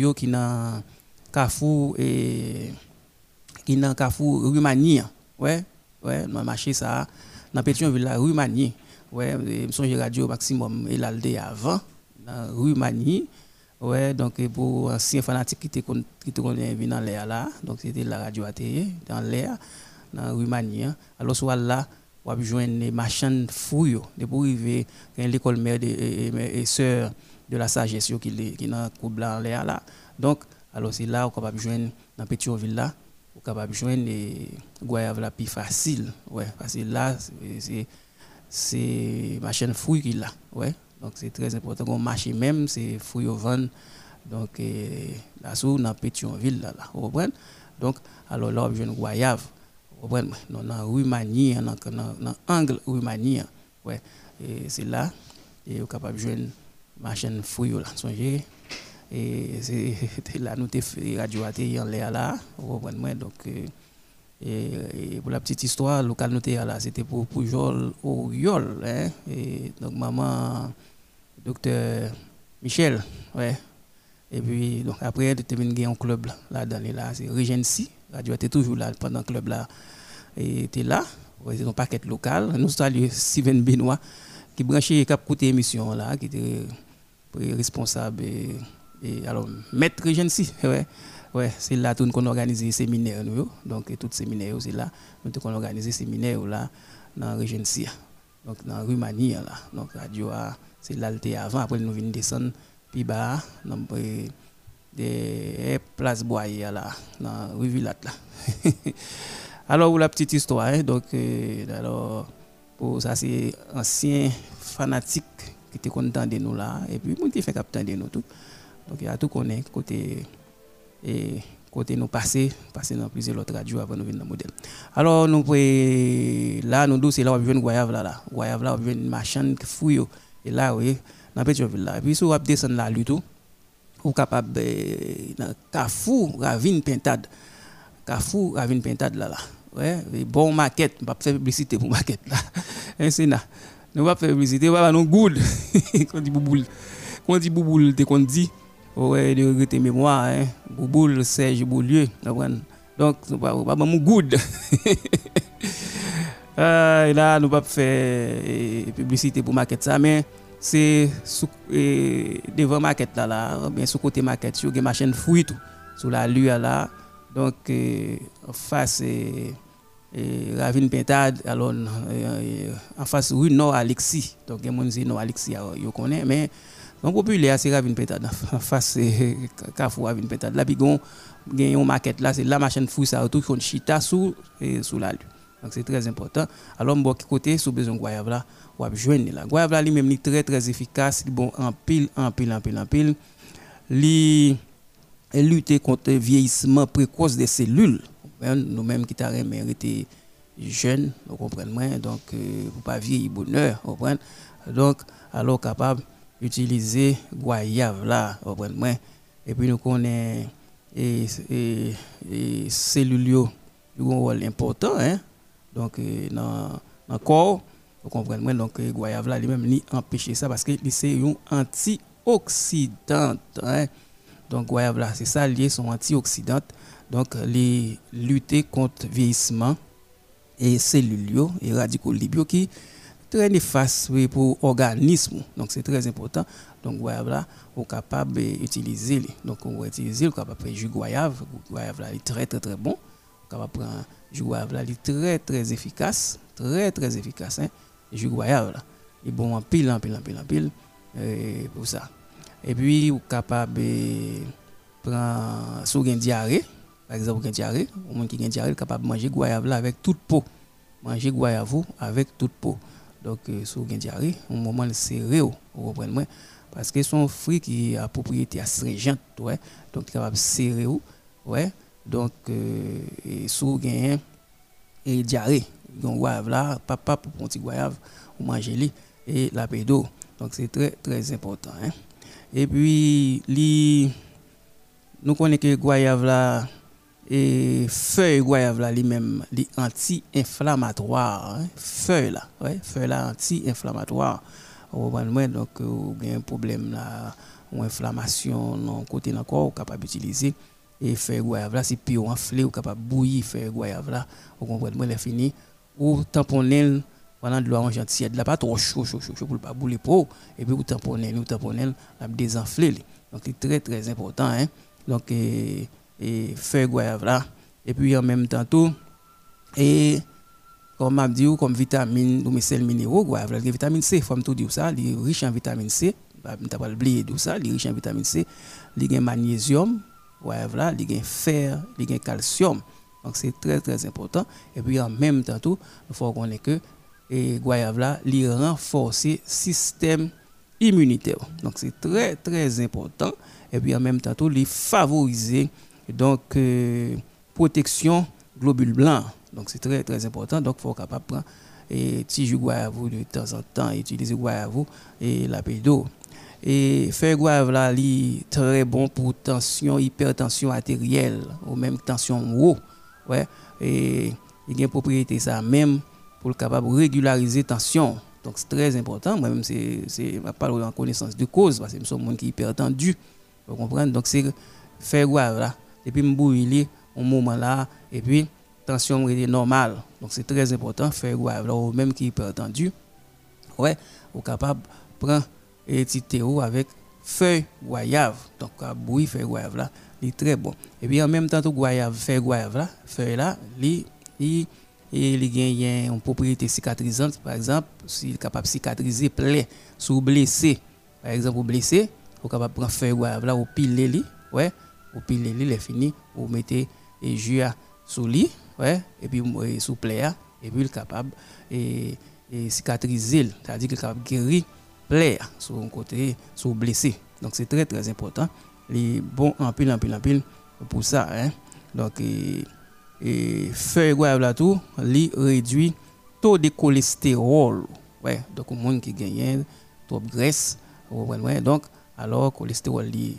yo qui dans Kafou et qui dans Kafou Rue Mannie. Ouais, ouais, dans marché ça dans Pétion-Ville la Rue Mannie. Ouais, me songe radio maximum et l'aldé avant dans Rue Mannie. Ouais, donc pour ancien fanatique qui te connaît dans l'air là, donc c'était la radio athée dans l'air dans Rue Mannie. Alors soit là on a joindre les machines fouilles pour arriver à l'école mère et sœur de la sagesse qui dans couple là. Donc alors c'est là on capable joindre dans Pétion-Ville là, on capable joindre les goyave la plus facile. Ouais, parce que là c'est machine fouille qui là, ouais. Donc c'est très important qu'on marche même c'est fouille au vent. Donc là sous dans Pétion-Ville là, vous comprenez? Donc alors là on joindre goyave. Dans la Rue Mannie, dans l'angle Rue Mannie, ouais, c'est là et vous êtes capable de jouer ma chaîne fouille là, songez, et c'est là nous t'es radio en l'air là, vous comprenez? Donc et pour la petite histoire, local nous t'es là, c'était pour Pujol Oriol, hein, et donc maman docteur Michel, ouais, et puis donc après de terminer en club là dans là, c'est Regency. Radio était toujours là pendant le club là était là, c'est un paquet local. Nous saluons Steven Benoît qui branchait cap côté émission là, qui était responsable et alors maître Regency, ouais, ouais, c'est là tout qu'on organisé séminaire nous, donc tout séminaire c'est là, nous qu'on organisé séminaire là dans Regency, donc dans Rue Mannie là, donc radio c'est là était avant, après nous venons descendre puis bas dans de place Boyer là dans Rue Villat là. Alors la petite histoire, hein, donc alors pour ça c'est ancien fanatique qui était content de nous là et puis monté fait captain de nous tout. Donc il y a tout connaît côté nous passer dans plusieurs autres radios avant nous venir dans modèle. Alors nous là nous c'est là on vient Goyave là. Goyave là on vient machin fouille et là oui dans Pétion-Ville là. Et puis si on descend là lui tout ou capable dans Kafou Ravine Pintade là là, ouais, bon maquette, on va faire publicité pour maquette là, c'est là nous va faire publicité, on va non good quand dit bouboule te qu'on dit ouais de regretter mémoire, hein, bouboule Serge Beaulieu, donc nous pas mon good. Là nous va faire publicité pour maquette ça, mais c'est devant maquette là là, bien sous côté maquette sur des machines fouilles tout sur la lue là, donc face Ravine Pintade, alors en face rue Nord Alexis, donc les gens Nord Alexis yo connaît, mais donc populaire c'est Ravine Pintade en face Carrefour Ravine Pintade là, puis gagne maquette là, c'est la machine fouille ça tout qu'on chita sous la lue, donc c'est très important. Alors bon côté sous besoin Goyave là ou à joindre là. Goyave là lui-même très très efficace, bon en pile. Li lutter contre le vieillissement précoce des cellules. Nous-mêmes qui t'arrêt mérité jeune, vous comprenez moins, donc pour pas vieillir bonheur, vous comprenez. Donc alors capable utiliser goyave là, vous comprenez moins. Et puis nous connaît et cellules yo un rôle important, hein. Donc dans corps, vous comprenez, donc goyave là lui-même ni empêcher ça parce que c'est un antioxydant, hein? Donc goyave là c'est ça lié son antioxydant, donc les lutter contre vieillissement et cellules et radicaux libres qui très néfaste pour organisme, donc c'est très important. Donc goyave là on capable d'utiliser, donc on va utiliser, on capable jus goyave là est très bon, on capable prendre jus goyave là est très efficace, hein? Jus goyave là et bon en pile pour ça. Et puis vous capable prendre sous gain diarrhée, par exemple gain diarrhée, au monde qui gain diarrhée capable manger goyave là avec toute peau, manger goyave avec toute peau, donc sous gain diarrhée au moment c'est réo, vous comprenez moi, parce que son fruit qui a propriété astringente, ouais, donc capable serrer, ouais, donc sous gain et diarrhée donc goyave là papa pour petit goyave ou manger li et la paix d'eau, donc c'est très important, hein. Et puis nous connaissons que goyave là et feuille goyave là lui-même les anti-inflammatoires, hein? feuille là anti-inflammatoire, donc vous avez un problème là ou inflammation non côté dans corps capable utiliser et faire goyave là c'est pire enflé ou capable bouillir faire goyave là vous comprenez moi les fini ou tamponner pendant de l'eau en gentil de la pas trop chaud pour pas bouler peau et puis vous tamponner la désenfler donc c'est très très important hein donc et faire goyave là et puis en même temps tout et comme m'a dit comme vitamine ou sel minéraux goyave la vitamine C faut me tout dire ça il est riche en vitamine C on t'a pas oublié tout ça il est riche en vitamine C il y a magnésium goyave là il y a fer il y a calcium donc c'est très très important et puis en même temps tout il faut qu'on ait que et goyave là il renforce le système immunitaire donc c'est très très important et puis en même temps tout il favorise donc protection globules blancs donc c'est très très important donc faut capable prendre et petit jus goyave de temps en temps utiliser goyave et la paix d'eau et faire goyave là li très bon pour tension hypertension artérielle ou même tension haut ouais et il y a propriété ça même pour capable régulariser tension donc c'est très important moi même c'est m'a parler en connaissance de cause parce que nous sommes monde qui hypertendu vous comprenez donc c'est faire goyave là et puis me bouillir au moment là et puis tension est normale donc c'est très important faire goyave là ou même qui hypertendu ouais ou capable prendre et petit théo avec feuille goyave donc à bouillir faire goyave là il est très bon et puis en même temps tout goyave faire goyave là feuille là il gagne une propriété cicatrisante par exemple s'il est capable cicatriser plaie sous blessé par exemple ou blessé ou capable prendre feuille goyave là ou piler li ouais ou piler li les fini ou mettez et jus sous lit ouais et puis sous plaie et puis il capable et cicatriser c'est-à-dire qu'il capable guérir plaie sur un côté sur blessé donc c'est très très important les bon en pile pour ça hein donc et feuille goyave là tout li réduit taux de cholestérol ouais donc au monde qui gagne trop graisse vous comprenez donc alors cholestérol li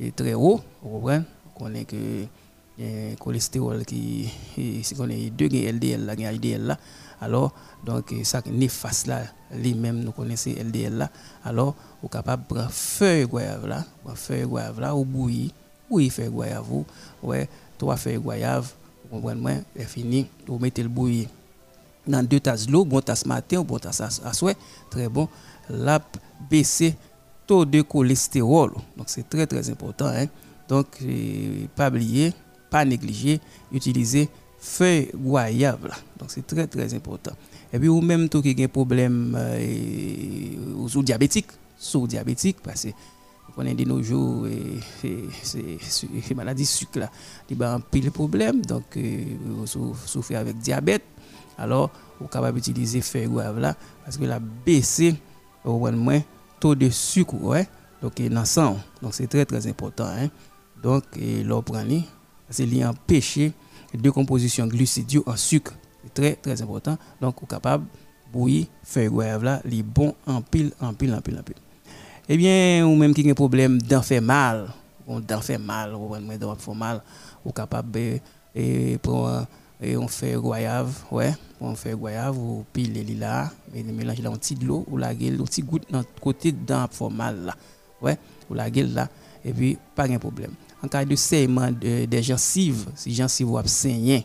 est très haut vous comprenez qu'on est que cholestérol qui si qu'on est deux LDL là HDL là alors donc ça néfaste là lui même nous connaissons LDL là alors on capable prendre feuille goyave là ou bouillir feuille goyave ouais trois feuilles goyave vous comprenez est fini vous mettez le bouillir dans deux tasses d'eau bon tasse matin bon tasse à soir très bon la baisser taux de cholestérol donc c'est très très important hein donc pas oublier pas négliger utiliser feuille goyave là donc c'est très très important et puis ou même tout qui a un problème sous diabétique parce que vous connaissez de nos jours c'est maladie sucre là il y a un pile problème donc souffrir avec diabète alors vous capable utiliser feuille goyave là parce que la baisser au moins taux de sucre ouais donc dans sang donc c'est très très important hein donc l'on prend ni c'est lié empêcher décomposition glucidique en sucre c'est très très important donc capable bouillir feuille goyave là les bon en pile et bien ou même qui a un problème d'en fait mal ou capable et prendre on fait goyave ouais on fait goyave ou pile les là et mélange là un petit de l'eau ou la gueule un petit goutte dans côté d'en fait mal là ouais ou la gueule là et puis pas de problème. En cas de saignement des gencives, si gencives absaignent,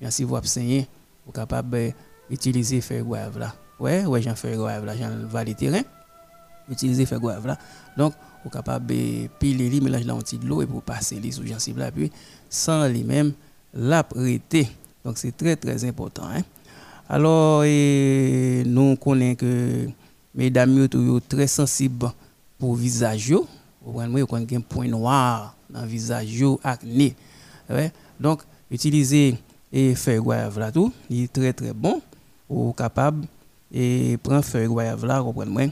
vous capable utiliser feuille goyave là. Ouais, j'en feuille goyave là, j'en va le terrain. Utiliser feuille goyave là. Donc, vous capable piler les mélange dans de l'eau et pour passer les sous gencives là puis sans les mêmes l'apprêter. Donc c'est très très important hein. Alors nous connaissons que mesdames sont très sensibles pour visage yo. Vous voyez qu'on a un point noir dans le visage, acné. Ouais. Donc, utiliser et feuille goyave là tout, il est très très bon. Ou capable et prendre feuille goyave là, comprenez-moi,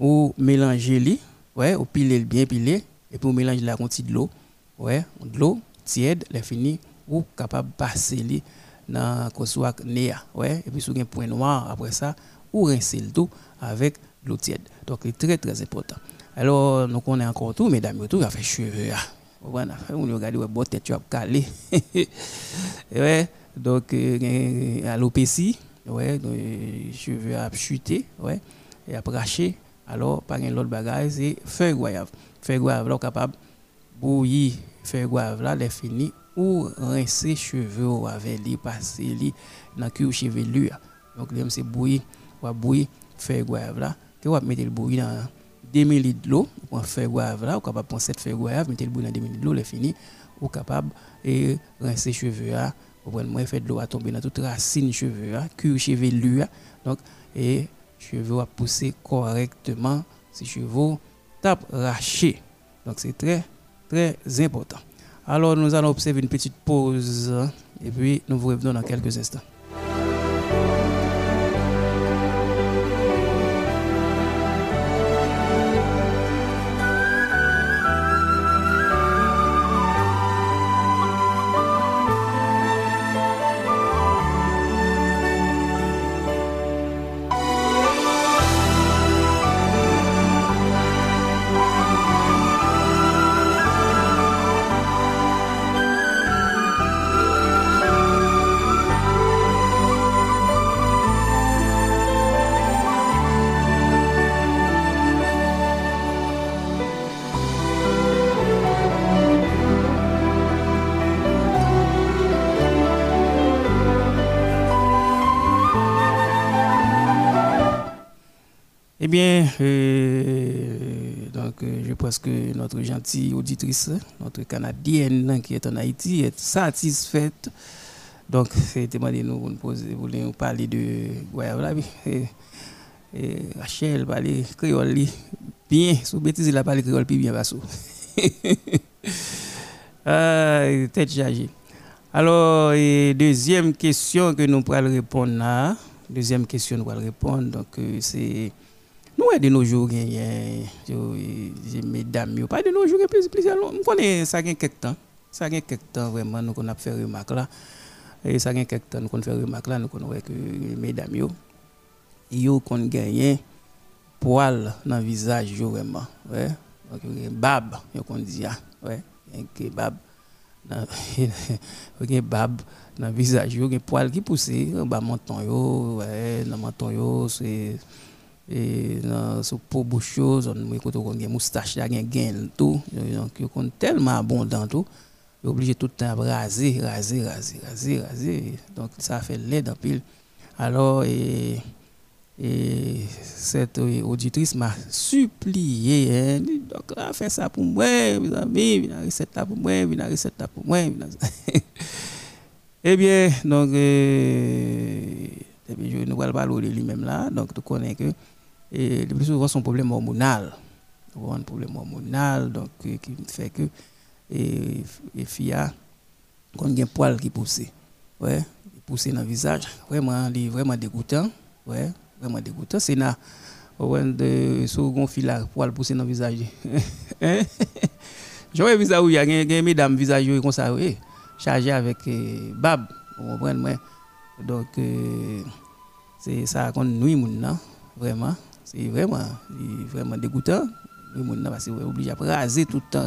ou mélanger li, ouais, ou piler bien piler et pour mélanger la quantité de l'eau, ouais, de l'eau tiède, les fini ou capable passer li dans cause acné, ouais, et puis sur un point noir après ça, ou rincer le tout avec l'eau tiède. Donc, c'est très très important. Alors, nous connaissons encore tout, mesdames, tout, a fait cheveux. Voilà, on regarde où est beau tête, tu as calé. Ouais, donc, alopécie, ouais, cheveux à chuter, ouais, et à arracher, alors par un l'autre bagage c'est feuille goyave. Feuille goyave là capable bouillir feuille goyave là les fini ou rincer cheveux avec lui passer lui dans cuir chevelu. Donc là c'est bouillir ou bouillir feuille goyave là que on va mettre le bouillir dans 2000 litres d'eau pour feuille goyave là ou capable prendre cette feuille goyave mettre le bouillir dans 2000 litres d'eau les fini ou capable et rincer cheveux là vous pouvez moins faire de l'eau à tomber dans toute racine cheveux là cuir chevelu donc et cheveux à pousser correctement, ces cheveux tapent raché. Donc c'est très très important. Alors nous allons observer une petite pause et puis nous vous revenons dans quelques instants. Bien, donc je pense que notre gentille auditrice, notre Canadienne qui est en Haïti, est satisfaite. Donc, demandez-nous pour nous poser, vous voulez nous parler de Guayabla, et Rachel parler créole bien, sous bêtise, il a parlé créole bien, basso. Tête chargée. Alors, et deuxième question que nous pourrons répondre là, deuxième question nous pourrons répondre, donc c'est. Nous, de nos jours, mesdames, pas de nos jours, plus alors, nous connaissons ça gagne quelques temps. Ça gagne quelques temps, vraiment, nous avons fait remarque là. Et ça gagne quelques temps, nous avons fait remarque là, nous connaissons que mesdames, ils ont gagné poil dans le visage, vraiment. Ouais. Donc, il y a un bab, il y a un bab. Il y a un bab dans le visage, il y a un poil qui pousse, dans le menton, dans le menton, c'est. Et dans ce pot bouchon, on a une moustache, on a un gain, tout. Donc, on est tellement abondant, tout. On est obligé tout le temps de raser. Donc, ça fait l'aide en pile. Alors, et cette auditrice m'a supplié. Hein, donc, là, fais ça pour moi, mes amis, viens la recette là pour moi. Eh bien, donc, je ne vois pas l'eau de lui-même là. Donc, tu connais que. Et le plus souvent son problème hormonal, un problème hormonal, donc qui fait que les filles ont un poil qui pousse, ouais, pousser dans le visage, vraiment dégoûtant, ouais, vraiment dégoûtant. C'est là, de second fil à poil pousser dans le visage. J'aurais vu ça où il y a des mesdames visage comme ça, oui, chargé avec bab, on comprend moi. Donc c'est ça qu'on nuit maintenant, vraiment. C'est vraiment dégoûtant. Parce qu'on est obligé de raser tout le temps.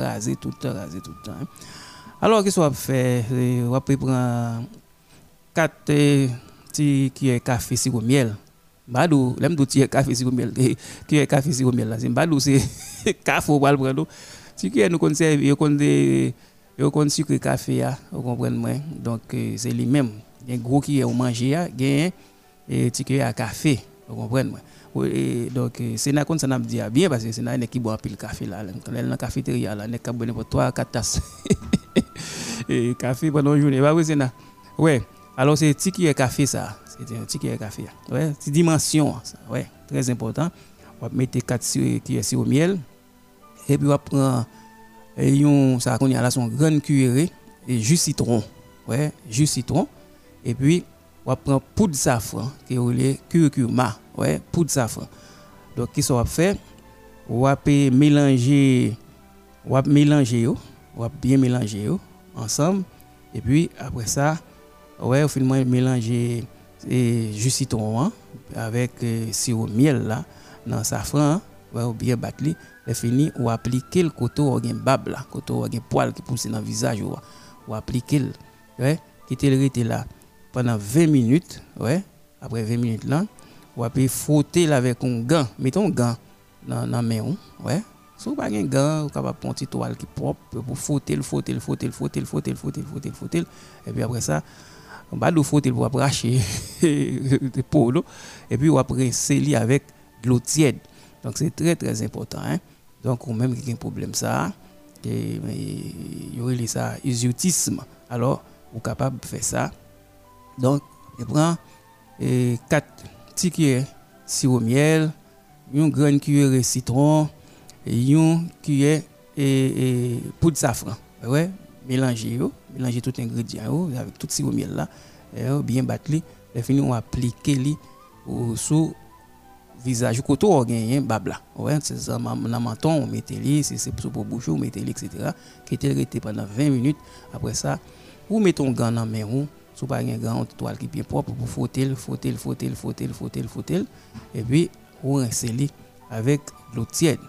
Alors, qu'est-ce qu'on va faire? On va prendre 4 petits cafés sirop miel. Badou, l'aime de tirer café sirop miel. C'est badou, c'est café, on va le prendre. Si tu nous conserve, on sucre café, on comprend moins. Donc, c'est lui-même. Il y a gros qui est au manger, il y a un ticket à café. Vous comprenez? Donc, c'est là qu'on s'en dit bien parce que c'est là qui boit le café. Quand elle est dans la cafétéria, elle est bonne pour 3-4 tasses. Et café pendant une journée. Oui, c'est là. Oui, alors c'est un ticket à café, ça. C'est un ticket à café. Oui, c'est une dimension. Oui, très important. On va mettre 4 cuillères au miel. Et puis, on va prendre, ça qu'on y a là, son grande cuillerée et jus citron. Oui, jus citron. Et puis, on va prendre poudre de safran, qui est curcuma, ouais, poudre de safran. Donc, qu'est-ce qu'on va faire? On va bien mélanger ensemble. Et puis, après ça, ouais, au final, mélanger jus citron avec sirop miel là, dans safran, ouais, ou bien battre. Et fini, on va appliquer le coteau, on a un bab là, coteau, on a un poil qui pousse dans le visage, on va appliquer le, ouais, qui était là. Pendant 20 minutes, ouais, après 20 minutes là, on va frotter avec un gant, mettons un gant, dans maison, ouais. Si vous n'avez pas de gants, vous pouvez prendre une toile qui est propre pour frotter. Et puis après ça, on va le frotter pour arracher le polo. Et puis on va rincer avec de l'eau tiède. Donc c'est très très important. Hein? Donc on même qui a un problème ça, et il y aurait ça isiotisme. Alors vous êtes capable de faire ça. Donc je prends 4 petites cuillères sirop miel, une grande cuillère citron. Yon qui est poudre safran, ouais, mélanger tout ingrédient avec tout sirop miel là, bien battre, les fini on appliquer li sous visage coteau on gagne babla, ouais, c'est ça dans menton on mettait li, c'est pour bouche on mettait li etc. qui était resté pendant 20 minutes. Après ça, ou mettons gant dans main ou sous pas un gant toile qui bien propre pour frotter et puis on rince li avec l'eau tiède.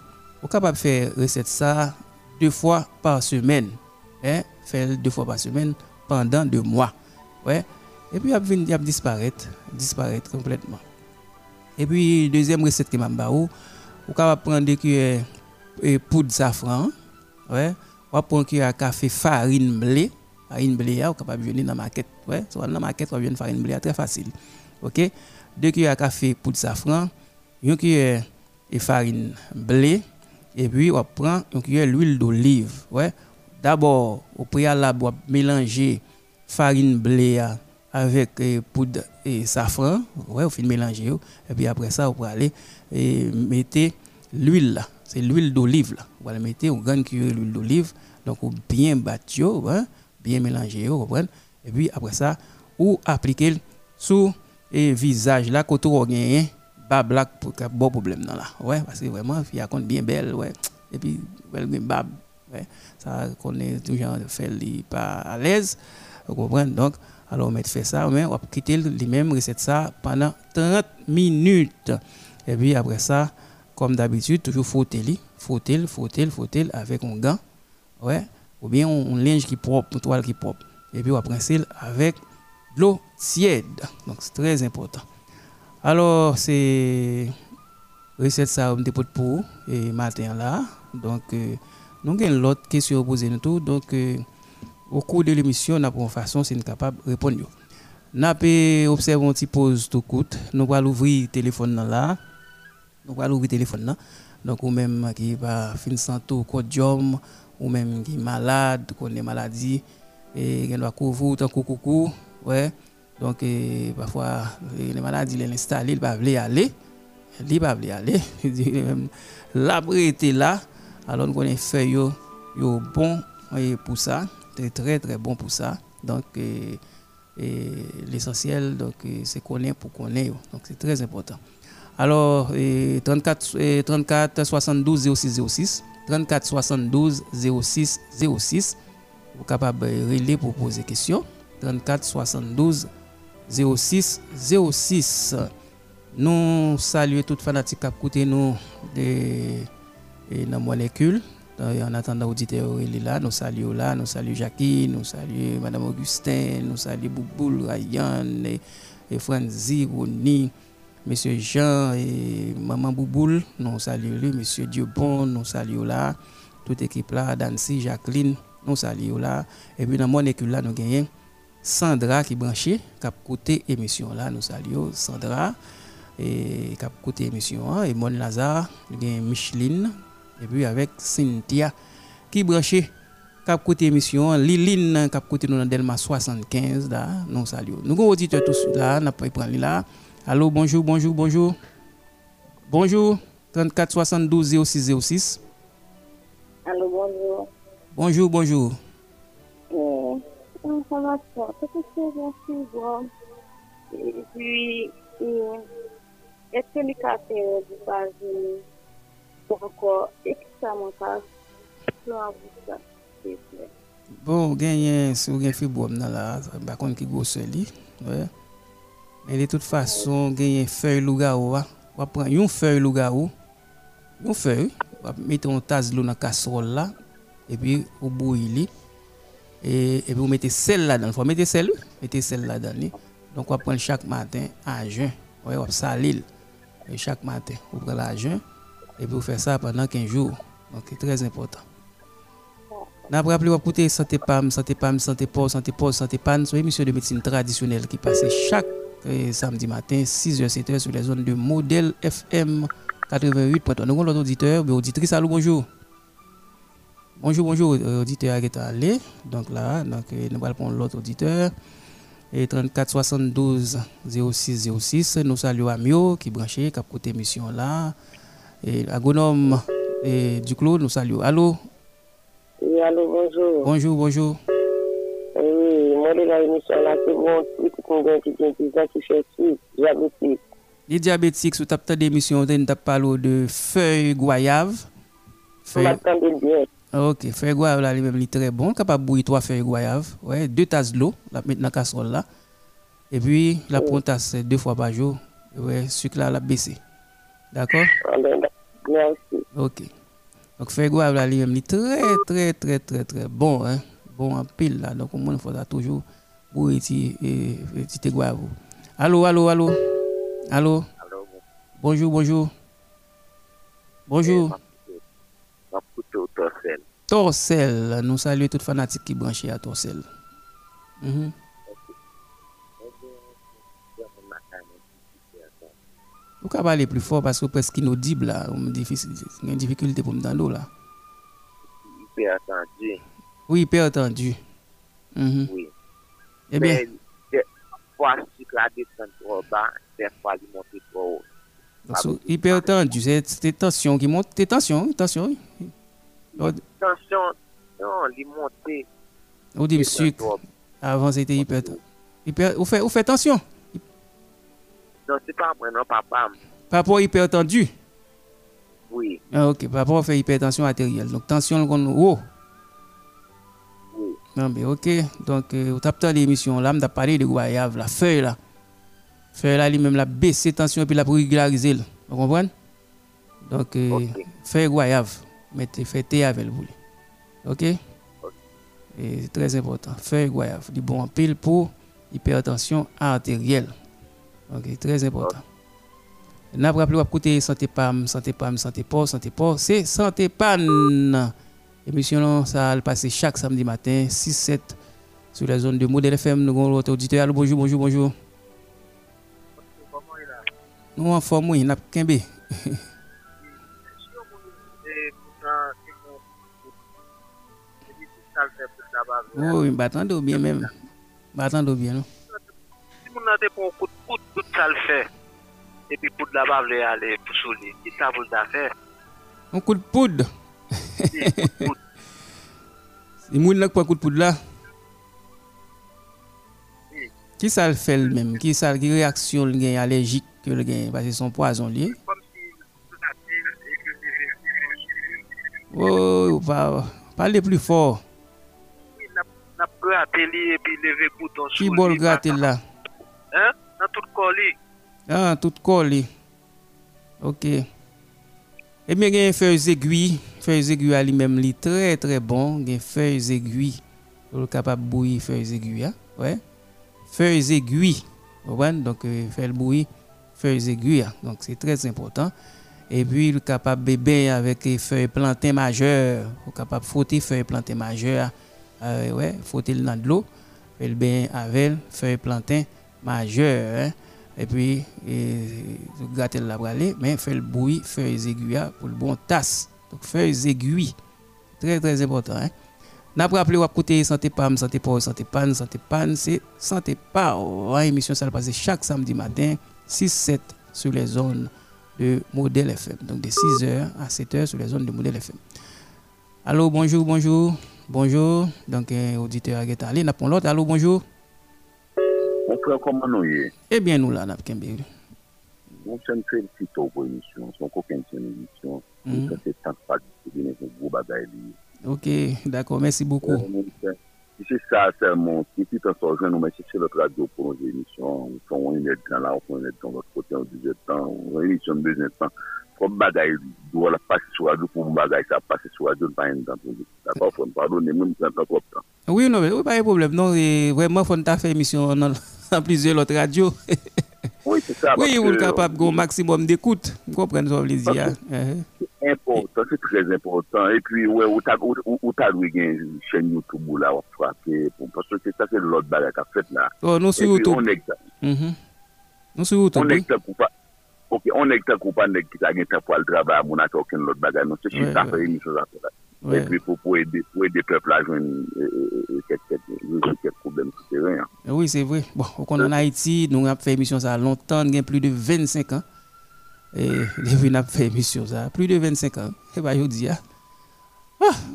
Vous êtes capable de faire recette ça 2 fois par semaine. Hein? Faire 2 fois par semaine pendant 2 mois. Ouais. Et puis, il va disparaître complètement. Et puis, deuxième recette que je vais vous donner, vous êtes capable de prendre des cuillères de poudre de safran. Ouais. Vous pouvez prendre des cuillères de café farine blé. Farine blé, vous êtes capable de venir dans la maquette. Ouais. Si vous venez dans la maquette, vous venez farine blé, très facile. Ok? 2 cuillères de café poudre de safran, 1 cuillère de farine blé. Et puis on prend une cuillère d'huile d'olive. Ouais. D'abord, au préalable, on mélanger farine blé avec poudre et safran. Ouais, on fait mélanger. Et puis après ça, on peut aller et mettre l'huile. C'est l'huile d'olive là. On va mettre une grande cuillère d'huile d'olive. Donc on bien battre, ouais, bien mélanger, on prend. Et puis après ça, on appliquer sur le visage là côté on gagne. Bas black pour qu'il bon problème dans là, ouais, parce que vraiment il y a compte bien belle, ouais, et puis belle bab, ouais, ça connaît toujours faire les pas à l'aise, vous comprenez? Donc alors on met fait ça, mais on va quitter les mêmes recettes ça pendant 30 minutes et puis après ça comme d'habitude toujours frotter avec un gant, ouais, ou bien un linge qui propre, une toile qui propre, et puis on va rincer avec de l'eau tiède, donc c'est très important. Alors c'est recette ça on dépose pour et matin là, donc nous avons l'autre question posée nous tout, donc au cours de l'émission n'a pour façon c'est capable répondre. N'a peut observer un petit pause tout coûte, nous va l'ouvrir téléphone là. Donc ou même qui va fin santo codium ou même qui malade, connaît maladie et qui doit couvrir tant coucou, ouais. Donc parfois les maladies les installent, ils ne veulent aller. L'abri était là, alors on a fait yo bon pour ça, très très bon pour ça. Donc l'essentiel donc c'est connaître pour connaître, donc c'est très important. Alors 34 72 06 06, 34 72 06 06, vous êtes capable de relayer pour poser question. 34 72 06 06. Nous saluons toutes fanatiques qui écoutent nous dans molécule. En attendant l'auditeur, il est là. Nous saluons Jackie, nous saluons Madame Augustin, nous saluons Bouboul, Ryan, et Franzi, Roni, Monsieur Jean et Maman Bouboul. Nous saluons lui, Monsieur Diobon, nous saluons là. Toute équipe là, Dancy, Jacqueline, nous saluons là. Et puis dans molécule là, nous gagnons Sandra qui branchée, qui a écouté l'émission là, nous saluons Sandra, et qui a écouté l'émission, et Mon Lazare, Micheline, et puis avec Cynthia qui branchée, qui a écouté l'émission, Liline qui a écouté nous dans Delma 75 là, nous saluons. Nous avons auditeurs tous là, nous avons pris là. Allô, bonjour. Bonjour, 34 72 06 06. Allô, bonjour. Bonjour. Ça va, c'est bon. Et puis, est-ce que le café du Paris pour encore extrêmement fort? Bon, gagner si vous avez fait bon dans la, par contre qui gosse lui, ouais. Mais de toute façon, gagner feuille lougaou, on va prendre une feuille lougaou, une feuille, on va mettre une tasse d'eau dans la casserole là, et puis on bouille. Et vous mettez celle là dedans, faut mettre celle, là dedans. Donc on prend chaque matin à jeun, on va salir chaque matin, on prend à jeun Et vous faites ça pendant 15 jours. Donc c'est très important. Nous avons rappelé écouter Santé Pam, Santé Pam, Santé Pam, Santé Pam, Santé Pam. C'est une émission de médecine traditionnelle qui passe chaque samedi matin, 6h-7h, sur les zones de Modèle FM 88.3. Nous avons l'autre auditeur, auditrice, allô, bonjour. Bonjour, bonjour, auditeur qui est allé. Donc là, donc, nous allons prendre l'autre auditeur. Et 34 72 06 06. Nous saluons Amio qui branché, qui a côté émission là. Et agronome et Duclos, nous saluons. Allô? Oui, allô, bonjour. Bonjour, bonjour. Oui, moi, de la émission là, c'est bon, qui fait diabétique. Les diabétiques, sous tapant d'émission, on t'a parlé de feuilles goyave. Feuilles... On attendait bien. Ok, feuille goyave là, lui-même, il est très bon. Capable de bouillir 3 feuilles goyave. Ouais, 2 tasses d'eau, la mettre dans la casserole là. Et puis, la prendre tasse 2 fois par jour. Ouais, sucre là, la baisser. D'accord? Merci. Ok. Donc, feuille goyave là, lui-même, il est très bon, hein. Bon, en pile là. Donc, au moins, il faudra toujours bouillir petit goyave. Allô, allô, allô. Allô? Allô? Bonjour, bonjour. Bonjour. Torsel, nous saluons toute fanatique qui branchée à Torsel. Pourquoi parler plus fort parce que presque inaudible là, on une difficulté pour me entendre là. Hyper attendu. Oui, hyper attendu. Oui. Eh bien, fois cycle à descendre trop bas, des fois il monte trop haut. Hyper attendu, c'est tension qui monte, tension. Tension, non, il montait. On dit sucre. Avant c'était hyper. Vous faites tension. Non, c'est pas moi, non, papa. Papa hyper tendu. Oui. Ah, ok, papa fait hypertension artérielle. Donc tension qu'on haut. Oui. Non mais ok. Donc au tapant l'émission là, on a parlé de goyave, la feuille là. Feuille là lui-même la baisser tension et puis la régulariser. Vous comprenez? Donc feuille goyave. Mettez fêté avec le boulet. OK? Et c'est très important. Feuille goyave, du bon pile pour hypertension artérielle. OK, très important. N'a pas rappelé à côté Santé Pam, Santé Pam, Santé Pam, c'est Santé Pan. Émission ça va passer chaque samedi matin 6-7 sur la zone de Modèle FM. Nous avons l'autre auditeur. Allô, bonjour, bonjour, bonjour. Nous en forme, il n'a pas qu'un oui, mais attendez bien même. Attendez bien. Si vous n'avez pas un coup de ça le fait. Et puis poudre là-bas, vous allez pour soulever. Qui ça vous a fait? Un coup de poudre. Si vous n'avez pas un coup de poudre là. Qui ça le fait le même? Qui ça qui réaction le gain allergique que le gain parce que son poison lié. Oh, parlez plus fort. N'a gratté li et puis lever bouton sur. Qui bol gratté là? Hein? Dans tout colis. Ah, tout colis. OK. Et bien gagne feuilles aiguilles à lui-même li très bon, gagne feuilles aiguilles. Pour capable bouillir feuilles aiguilles, hein? Ouais. Feuilles aiguilles. Vous voyez donc faire bouillir feuilles aiguilles. Donc c'est très important. Et puis le capable bébé avec les feuilles plantain majeures, ou capable frotter feuilles plantain majeures. Ouais, frotter le dans de l'eau, faire le bain avec feuille plantain majeur hein? Et puis gratter la bralée, mais faire le bouilli feuilles aiguilles pour le bon tasse. Donc feuilles aiguilles, très important hein. N'a pas rappelé ou à côté Santé Pam, Santé Pam, Santé Pam, Santé Pam, c'est Santé Pam. Émission ça va passer chaque samedi matin 6-7 sur les zones de Modèle FM. Donc de 6h à 7h sur les zones de Modèle FM. Allô, bonjour, bonjour. Bonjour, donc auditeur à Guetali, n'a pas l'autre. Allô, bonjour. Mon frère, comment nous y est? Eh bien, nous là, n'a pas qu'un bébé. Nous sommes très petits pour l'émission, son coquin de l'émission. Nous sommes tant que pas distribués pour vous bagaille. Ok, d'accord, merci beaucoup. C'est ça, c'est mon petit temps, nous mettons sur le radio pour nos émissions. Nous sommes en émettre dans la, on est dans l'autre côté, on dit temps, on émission de 2 temps. Comme bagaille doit la passer sur la pour bagaille ça passer sur la pas une temps d'accord faut pardonner même encore temps oui non mais pas de problème non vraiment faut t'a fait émission dans plusieurs autres radios oui c'est ça oui vous capable un maximum d'écoute vous comprenez ce que je veux dire important, c'est très important. Et puis, ouais, où t'as loué une chaîne YouTube là, où t'as frappé, parce que ça, c'est l'autre bagarre qu'a fait là. Oh, non, sur YouTube. On est là. Non, sur YouTube. On est là pour pas. Ok, on est là pour pas, qui t'a gagné pour le travail, on n'a aucun autre bagarre. Non, c'est juste ça, c'est une chose à faire. Ouais. Et puis pour aider le peuple à joindre quelques problèmes souterrains. Oui, c'est vrai. Bon, on est en Haïti, nous avons fait émission ça longtemps, il y a plus de 25 ans. Et nous avons fait émission ça plus de 25 ans. Et bien, je dis,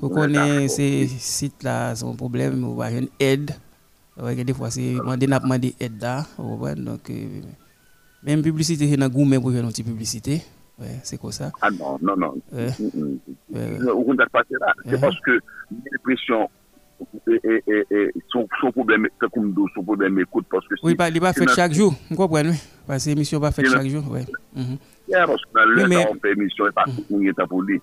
on connaît ces sites-là, son problème, on va une aide. Des fois, c'est demander aide là. Donc, même publicité, il y a un goût pour faire une petite publicité. Ouais, c'est quoi ça? Ah non, non, non. On n'a pas fait là. C'est parce que l'impression, son problème, son problème écoute. Parce que oui, il n'est pas fait chaque jour. Vous comprenez? Parce que l'émission n'est pas faite chaque jour. Oui, parce que dans le temps, on fait l'émission et pas tout le monde est pour lui.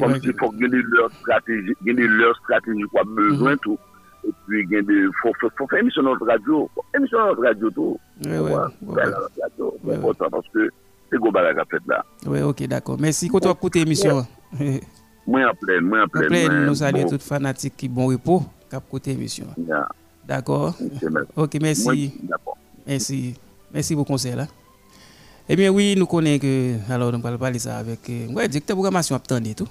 Comme il faut gagner leur stratégie, quoi, besoin tout. Et puis, il faut faire l'émission dans notre radio. L'émission dans notre radio, tout. Oui, oui. C'est important parce que. C'est gros balade à fait là. Oui, ok, d'accord. Merci. Quand tu as écouté l'émission. Moi en pleine. Nous saluons toutes fanatiques qui bon repos qui ont écouté l'émission. D'accord. Ok, merci. Merci. Merci pour le conseil là. Eh bien oui, nous connaissons que alors on parle pas de ça avec ouais, directeur programmation attendez tout.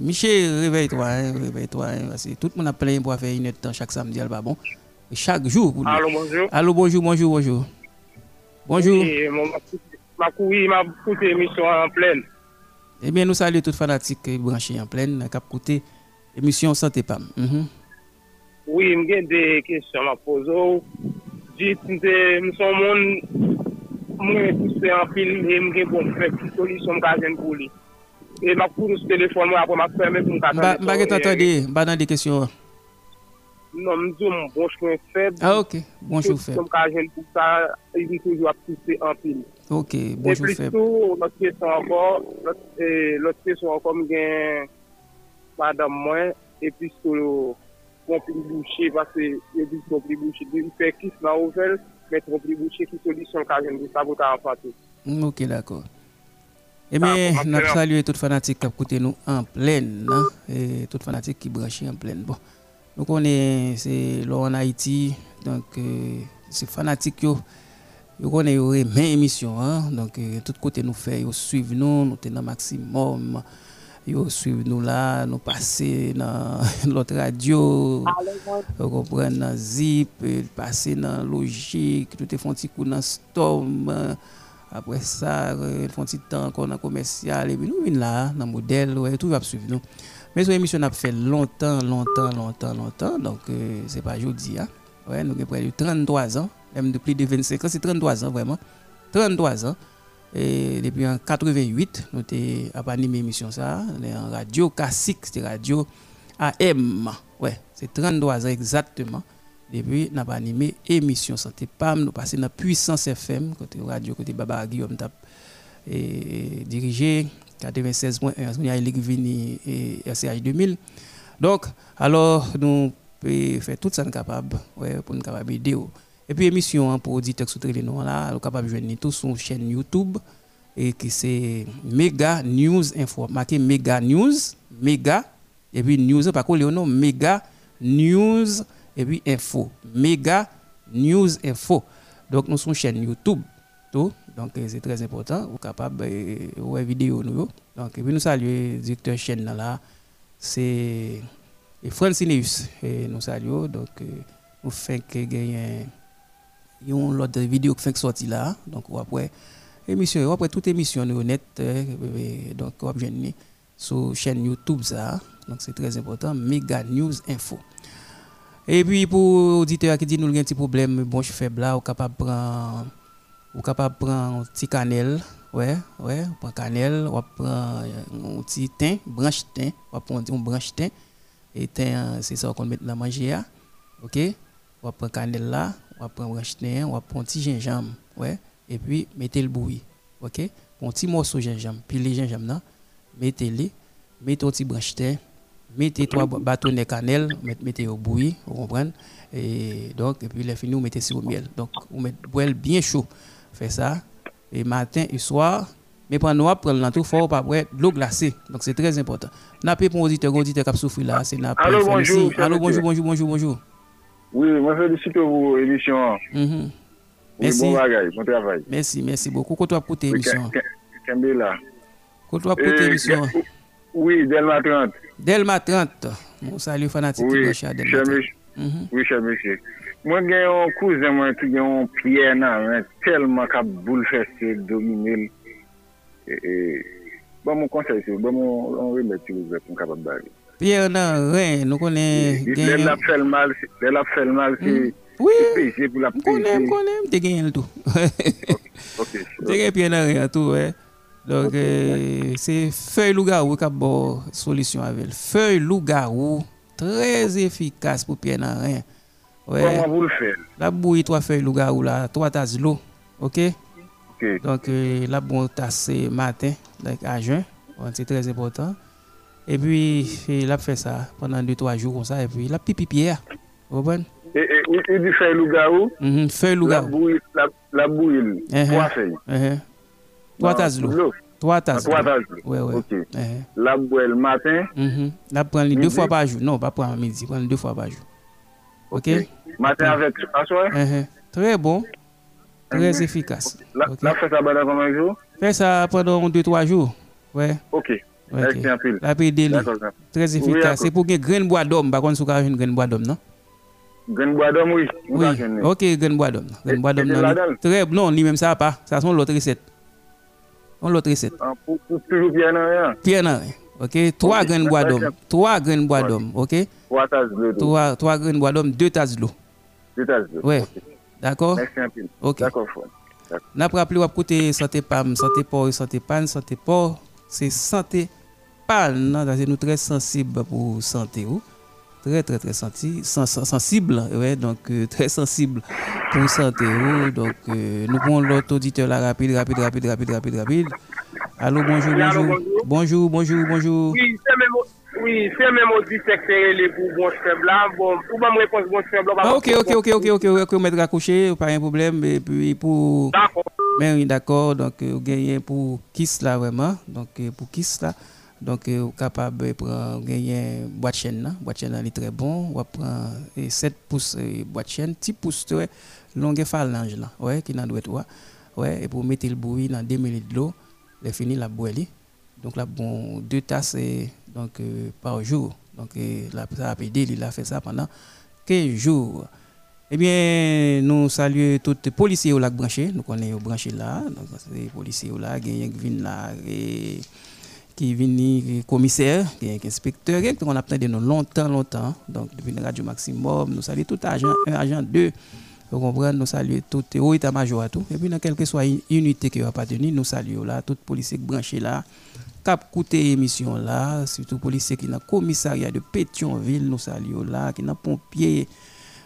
Michel, réveille-toi, réveille-toi parce que tout le monde a plein pour faire une heure de temps chaque samedi elle va bon. Chaque jour. Allô, bonjour. Allô, bonjour. Bonjour. Ma couille m'a écouté l'émission en pleine. Eh bien, nous saluons toutes les fanatiques branchés en pleine, qui ont écouté l'émission Santé Pam. Oui, j'ai des questions à poser. Je suis poussé en film et je vais faire une solution pour lui. Et je vais le téléphone après je vais me faire. Je vais t'attendre, pas dans des questions. Non, je suis un bon chemin faible. Ah, ok, bon chemin faible. Je suis toujours poussé en film. Ok, bon je fais. Et plutôt, notre question encore, comme madame moi, et puis sur le boucher, parce que le boucher, il fait qui se va ouvert, mais le boucher qui solution de saboter en pâté. Ok, d'accord. Eh bien, nous saluons toutes les fanatiques qui écoutent nous en pleine, et toutes les fanatiques qui branchent en pleine. Bon, donc on est, c'est là en Haïti, donc c'est fanatique. Vous connaissez mes émissions, hein? Donc tout côté nous fait, vous suivez nous, nous tenons maximum, vous suivez nous là, nous passez dans l'autre radio, vous comprenez dans Zip, passez dans Logique, tout est fonti coup dans Storm, après ça, fonti temps encore dans commercial, et puis nous venons là, dans Modèle, ouais, tout va suivre nous. Mais cette émission a fait longtemps, donc c'est pas aujourd'hui, hein? Ouais, nous avons près de 33 ans. Même depuis de 25 ans, c'est 33 ans vraiment. 33 ans. Et depuis en 88, nous avons animé l'émission ça. En radio classique, c'était radio AM. Ouais, c'est 33 ans exactement. Depuis, nous avons animé l'émission Santé Pam. Nous passons dans Puissance FM, côté radio, côté Baba Guillaume Tap. Et dirigé, 96.1, nous avons Ligvini et RCH 2000. Donc, alors, nous pouvons faire tout ça capable, ouais, pour nous capable aider. Et puis émission hein, pour auditeurs sous les noms là, vous capable joindre tout son chaîne YouTube et qui c'est Mega News Info, marqué Mega News, Mega et puis News pas collé au nom Mega News et puis Info, Mega News Info. Donc nous son chaîne YouTube tout, donc c'est très important, vous capable voir vidéo nous. Donc et puis nous saluer directeur chaîne là, c'est Francineus et nous saluons donc nous fait que gagner il y a une autre vidéo qui est sortie là. Donc, après, émission, après toute émission, nous honnête. Donc, on va venir sur la chaîne YouTube. Ça, donc, c'est très important. Mega News Info. Et puis, pour les auditeurs qui disent nous avons un petit problème, bon, je fais là, on est capable de prendre un petit cannelle. Ouais, on prend cannelle, on prend un petit thym, branche thym. On prend un branche thym. Et thym, c'est ça qu'on met dans la manger. OK? On prend cannelle là. On va prendre un petit gingembre, ouais, et puis mettez le bouilli, ok? Un petit morceau de gingembre, puis les gingembre, mettez-les, mettez un petit branche de thym, mettez 3 bâtonnets de cannelle, mettez au bouilli, vous comprenez? Et donc, et puis les fini, vous mettez sur le miel. Donc, vous mettez le miel bien chaud, faites ça, et matin et soir, mais pour nous prendre dans tout fort pas près de l'eau glacée, donc c'est très important. N'a pas pour auditeur qui souffre là, c'est n'a pas. Allô bonjour. Allô bonjour. Oui, moi félicite vous émission. Merci. Oui, bon bagage, bon travail. Merci beaucoup. Quand tu as écouté l'émission. Kambela. Quand tu as écouté l'émission. Oui, Delma 30. Delma 30. Bon salut fanatique de chat Delma. Oui, cher monsieur. Moi j'ai un cousin moi qui a un pierre là, tellement qu'a bouleversé, dominé. Bon mon conseil c'est bon on remet tout le pour capable d'aller. Pierre nan rien, nous connaît elle a fait mal c'est oui, c'est pour la paix. On connaît, tu gagnes tout. OK. Tu gagnes Pierre nan rien tout ouais. Donc c'est feuille lougarou qui a bon solution avec. Feuille lougarou très efficace pour Pierre nan rien. Ouais. Comment vous le faites? La bouille trois feuilles lougarou là, trois tasses d'eau. OK. Donc la bonne tasse matin avec à jeun, c'est très important. Et puis il a fait ça pendant 2-3 jours comme ça et puis il a pipi pierre. Vous comprenez? Et il dit feuille lougarou. Feuille lougarou. La bouille. Trois feuilles. Trois tasses d'eau. Ouais. OK. La bouille le matin. La prendre 2 fois par jour. Non, pas prendre midi, prendre 2 fois par jour. OK. Matin avec soir. Très bon. Très efficace. La fait ça pendant combien de jours? Fait ça pendant 2-3 jours. Ouais. OK. La pédélie. Très efficace. C'est pour que graine bois d'homme, par contre sous une graine bois d'homme, non? Graine bois d'homme oui. OK, graine bois d'homme. Graine bois d'homme. Très bon, lui même ça pas. Ça sont l'autre recette. Pour toujours bien rien. OK, 3 graines bois d'homme. 3 graines bois d'homme, OK? 3 tasses d'eau. 3 graines bois d'homme, 2 tasses d'eau. 2 tasses d'eau. Ouais. D'accord? Merci un peu. OK. D'accord. N'a pas rappelé ou à côté Santé Pam, Santé Port, Santé Pan, Santé Port, c'est Santé Pam, c'est nous très sensible pour santé ou très sensible, ouais, donc très sensible pour santé ou donc nous prenons l'autre auditeur là rapide. Allô, bonjour. Oui, c'est même auditeur qui est les pour bon chef là. Bon, pour ma réponse bon chef là. Ah, OK, on mettra coucher, pas un problème et puis pour d'accord, donc gagner pour kiss là vraiment. Donc pour kiss là. Donc capable prendre gagner boîte chaîne là, il est très bon. On prend 7 pouces boîte chaîne, 10 pouces longue phalange là. Ouais, qui dans doit toi. Ouais, et pour mettre le bruit dans 2 minutes de l'eau. Les fini la boilie. Donc la bon 2 tasses donc par jour. Donc la PD il a fait ça pendant 15 jours. Eh bien nous saluons tous les policiers au lac branché, nous connaissons au branché là, donc les policiers au lac, il y a qui viennent commissaire, il y a inspecteur, on a attendu nous longtemps. Donc depuis Radio Maximum, nous saluons tout agent 1, agent 2. Vous comprenez, nous saluons tout haut état-major à tout. Et puis, dans quelle que soit unité qui va appartenir, nous saluons là, tout policier branché là, cap coûté émission là, surtout policier qui est dans le commissariat de Pétion-Ville, nous saluons là, qui est dans pompier,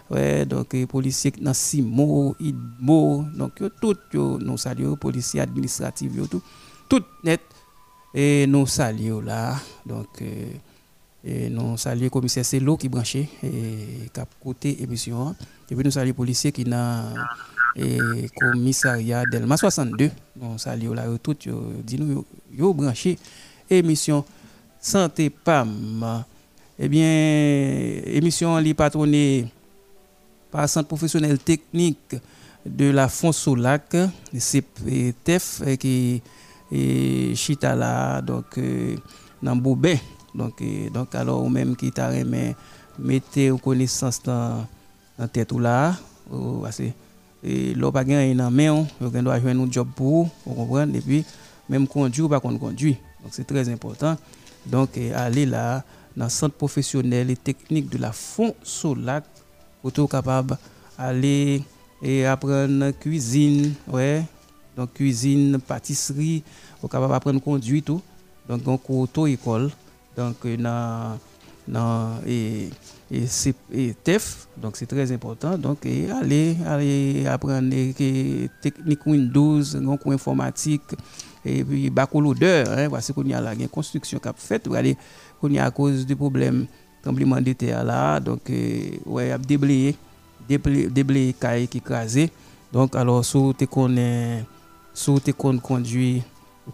ouais, donc policier qui est dans Simo, Idmo, donc tout, nous saluons, policiers administratifs, tout net, et nous saluons là, donc. Et nous saluons le commissaire Celo qui branché et cap côté émission. Et puis nous saluons les policiers qui dans le commissariat Delma 62. Nous saluons la tout dis-nous yo branché émission Santé Pam. Eh bien émission li patronnée par centre professionnel technique de la FONSOLAC, CPTEF qui chita là donc dans Bobet. Donc alors même qui t'a remis mettez aux connaissances dans tête ou là assez et l'on pas gagne en main on doit jouer un job pour vous comprendre et puis même conduire ou pas conduire donc c'est très important donc aller là dans le centre professionnel et technique de la FONSOLAC pour capable aller et apprendre cuisine ouais donc cuisine pâtisserie pour capable apprendre conduire tout donc auto école donc et TEF donc c'est très important donc aller apprendre les techniques Windows donc informatique et puis baccalauréat hein voici qu'on y a la construction qu'a faite pour aller qu'on y a à cause du problème tremblement de terre là donc ouais a déblayer caille qui crasé donc alors sous te connaît conduit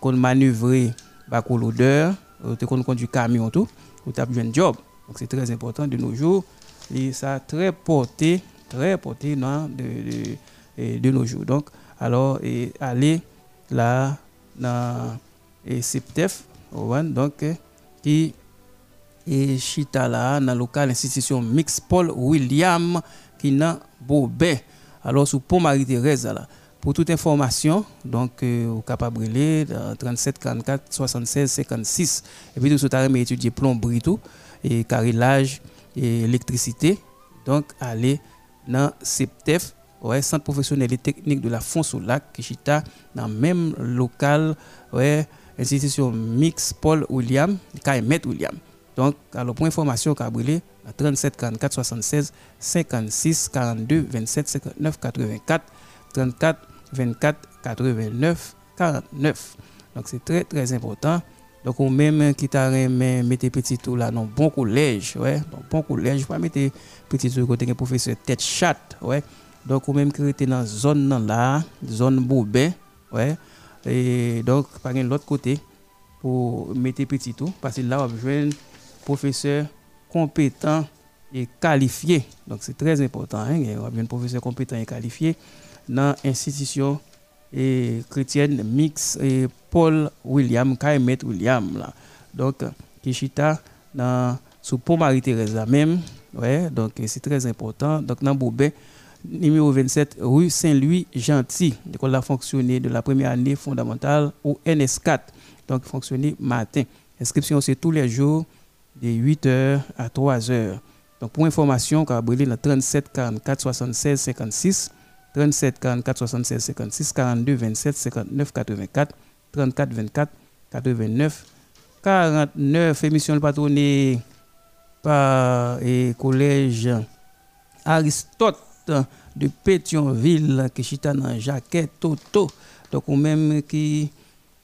qu'on manœuvrer par l'odeur, qu'on conduit camion tout, on tape un job. Donc c'est très important de nos jours et ça a très porté non, de nos jours. Donc alors et aller là dans CPTEF donc qui est chita là dans local institution Mix Paul William qui n'a Bobet. Alors sous Pont Marie-Thérèse là. Pour toute information, donc, vous capable briller 37 44 76 56. Et puis, vous avez étudié plomberie, tout, et carrelage, et électricité. Donc, allez dans CPTEF, ouais, Centre professionnel et technique de la FONSOLAC, qui chita dans le même local, ouais, institution Mix Paul William, Kaimet William. Donc, alors, pour information, vous avez briller 37 44 76 56 42 27 59 84. 34 24 89 49. Donc c'est très important. Donc on même qui t'a mettez petit tout là dans bon collège, ouais, dans bon collège, pas mettre petit tout côté professeur tête chatte, ouais. Donc on même qui était dans zone nan là, zone Bobet, ouais. Et donc par l'autre côté pour mettre petit tout parce que là on joindre professeur compétent et qualifié. Donc c'est très important hein, on a un professeur compétent et qualifié dans l'institution chrétienne Mix et Paul William, Kaimet William. Là. Donc, Kishita, sous Pont Marie-Thérèse, même. Ouais, donc, c'est très important. Donc, dans Bobet, numéro 27, rue Saint-Louis-Gentil. L'école a fonctionné de la première année fondamentale au NS4. Donc, fonctionné matin. Inscription, c'est tous les jours, de 8h à 3h. Donc, pour information, vous pouvez dans 37 44 76 56. 37 44 76 56 42 27 59 84 34 24 89 49. Émission le patronné par et collège Aristote de Pétion-Ville qui chita dans Jacquet Toto. Donc ou même qui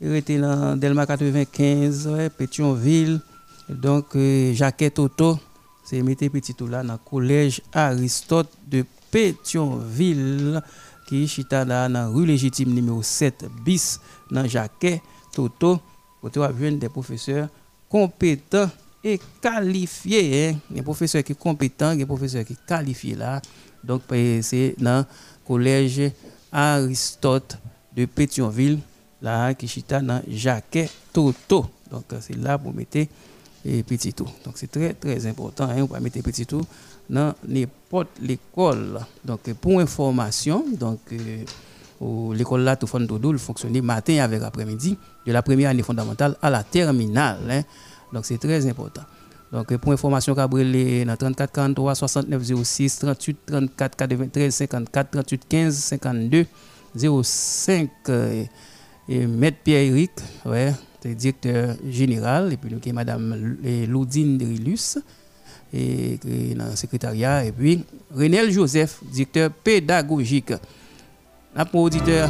était dans Delma 95 ouais, Pétion-Ville. Donc Jacquet Toto c'est mettez petit tout là dans collège Aristote de Pétion-Ville qui chita dans rue légitime numéro 7 bis dans Jacquet Toto côté a besoin des professeurs compétents et qualifiés hein. Des professeurs qui compétents, des professeurs qui qualifiés là. Donc c'est dans collège Aristote de Pétion-Ville là qui chita dans Jacquet Toto. Donc c'est là pour mettre et petit tout. Donc c'est très important hein, on va mettre petit tout dans n'importe l'école. Donc pour information, donc l'école là tout fondodoul fonctionne matin avec après-midi de la première année fondamentale à la terminale hein. Donc c'est très important. Donc pour information Gabriel dans 34 43 69 06 38 34 93 54 38 15 52 05 et maître Pierre-Éric ouais, directeur général et puis donc madame Laudine Derilus et dans le secrétariat et puis Renel Joseph directeur pédagogique. Un auditeur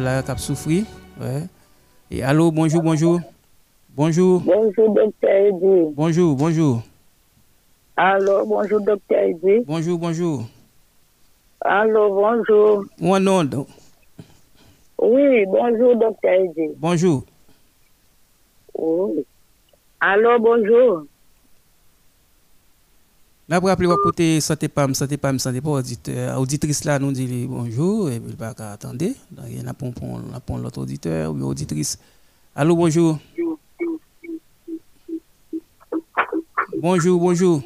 là qui a souffri ouais. Et allô bonjour docteur Eddy. Bonjour allô bonjour docteur Eddy. Bonjour allô bonjour mon nom. Oui, bonjour, docteur Eddy. Bonjour. Oui. Allô, bonjour. Là, pour rappeler, côté Santé Pam, auditrice là, nous dit bonjour, et puis il va attendre. Il y a un l'autre auditeur ou auditrice. Allô, bonjour. Bonjour.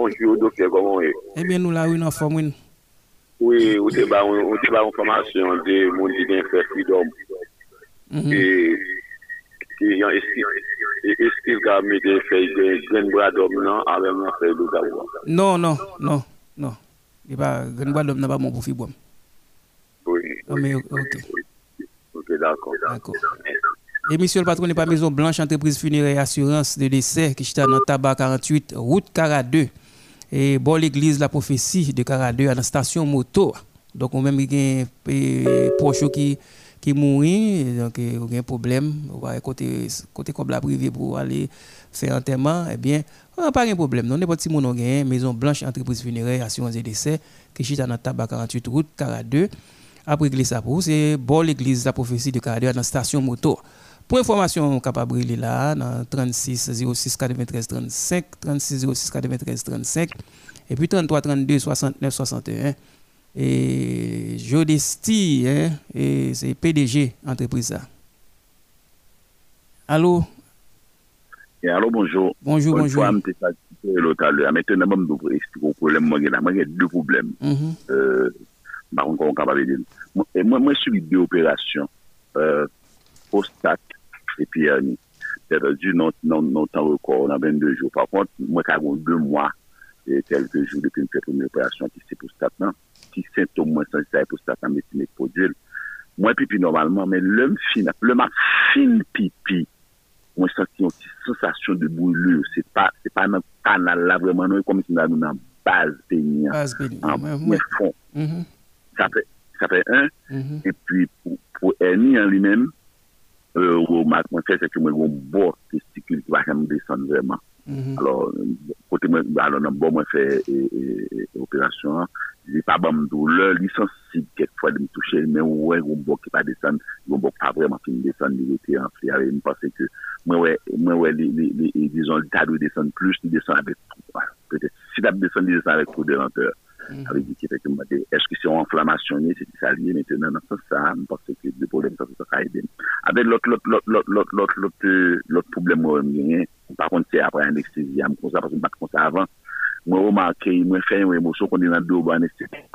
Bonjour, docteur, comment est-ce? Eh bien, nous, là, oui, nous sommes. Oui, au débat, on formation de mon divin frère Freedom. Et on est-ce qu'il a mis des grands bras d'homme non avec mon frère de Gawa? Non. Il va grands bras d'homme n'a pas mon profil. Oui. Mais ok, d'accord. Et monsieur le patron n'est pas Maison Blanche, entreprise funéraire et assurance de décès qui est dans Tabac 48, route 42. Et bon, l'église la prophétie de 42 à la station moto. Donc, on même des proches qui mourir, donc on a un problème. On va côté comme la privée pour aller faire un enterrement. Eh bien, on n'a pas de problème. Non, n'importe si on a Maison Blanche, entreprise funéraire, assurance et décès, qui chita dans Tabac 48 route 42. Après l'église, c'est bon l'église la prophétie de Caradeur dans la station moto. Pour information, capable de là dans 36 06 93 35, 36 06 93 35, et puis 33 32 69 61. Et Jodesti, hein, et c'est PDG entreprise ça. Allô? Allô, bonjour. Bonjour, bonjour. Maintenant, je vais vous problème. Il y a deux problèmes. Moi, je suis deux opérations. Prostate et puis hernie. Perdu non temps record, on a 22 jours. Par contre, moi, j'ai 2 mois et quelques jours depuis que j'ai fait une opération qui c'est prostate. Qui symptômes, moi, c'est prostate, mais c'est mes produits. Moi, pipi normalement, mais le ma fine pipi. Moi, je sens une sensation de brûlure. C'est pas un canal là, vraiment, comme si nous avons une base peignée. En fond. Ça fait un. Et puis, pour hernie en lui-même, moi, c'est que moi, j'ai un bord testicule qui va jamais descendre vraiment. Alors, côté moi, dans bon, moi, fait opération. Il n'est pas bon de douleur, il est sensible quelquefois de me toucher, mais ouais, il y a un bord qui va descendre, il y a un bord qui va vraiment descendre, il était enflé avec une pensée que, moi, disons, le tas de descendre plus, il descend avec tout. Peut-être, si il descend, il descend avec trop de lenteur. Est-ce que c'est une inflammation, c'est ça lié maintenant dans ça, je pense que le problème, ça va aider. Avec l'autre problème, par contre, c'est après anesthésie, comme ça, parce que je ne suis pas comme ça avant. Moi, remarqué, moi, fait une émotion qu'on est dans le dos,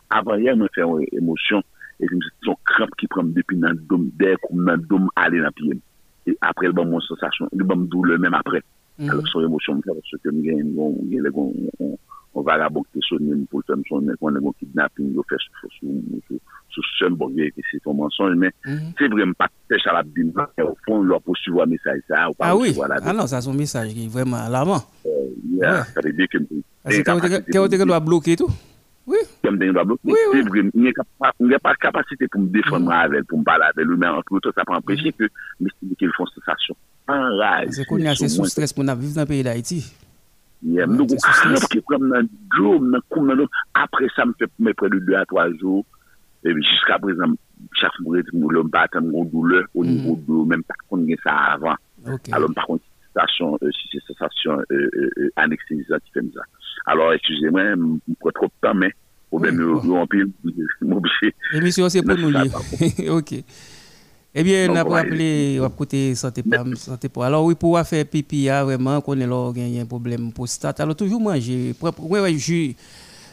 avant hier, moi, fait une émotion, et je me suis dit, son crampe qui prend depuis dans le dos, dès qu'on dans le dos, aller dans le pied. Et après, le bon, mon sensation, le bon douleur, même après. Alors, son émotion, me fait parce que nous avons, on va la boquer sur nous, pour le temps, on a un kidnapping, on fait sous seul bon, c'est son mensonge, mais c'est vraiment pas pêche à la bine, au fond, on peut suivre un message, ça, ou pas. Ah oui, alors, ça, c'est un message qui est vraiment alarmant. Ça veut dire que c'est théorique doit bloquer tout. Oui. Il n'y a pas de capacité pour me défendre avec, pour me parler avec lui, mais entre autres, ça peut empêcher que ils font sensation. Enrage. C'est qu'on est assez sous stress pour vivre dans le pays d'Haïti. Nous, après ça, me fait près de 2 à 3 jours. Et jusqu'à présent, chaque fois que je me bats, je me douleur au niveau de même pas qu'on ait ça avant. Alors, par contre, c'est sensation annexéisante qui fait ça. Alors, excusez-moi, je ne prends trop de temps, mais au même moment, je suis obligé. L'émission, c'est pour nous lire. Ok. Eh bien, on a rappelé, on a écouté Santé Pam, Santé Pam. Alors, oui, pour faire pipi, vraiment, qu'on est a un problème prostate. Alors, toujours manger, oui, jus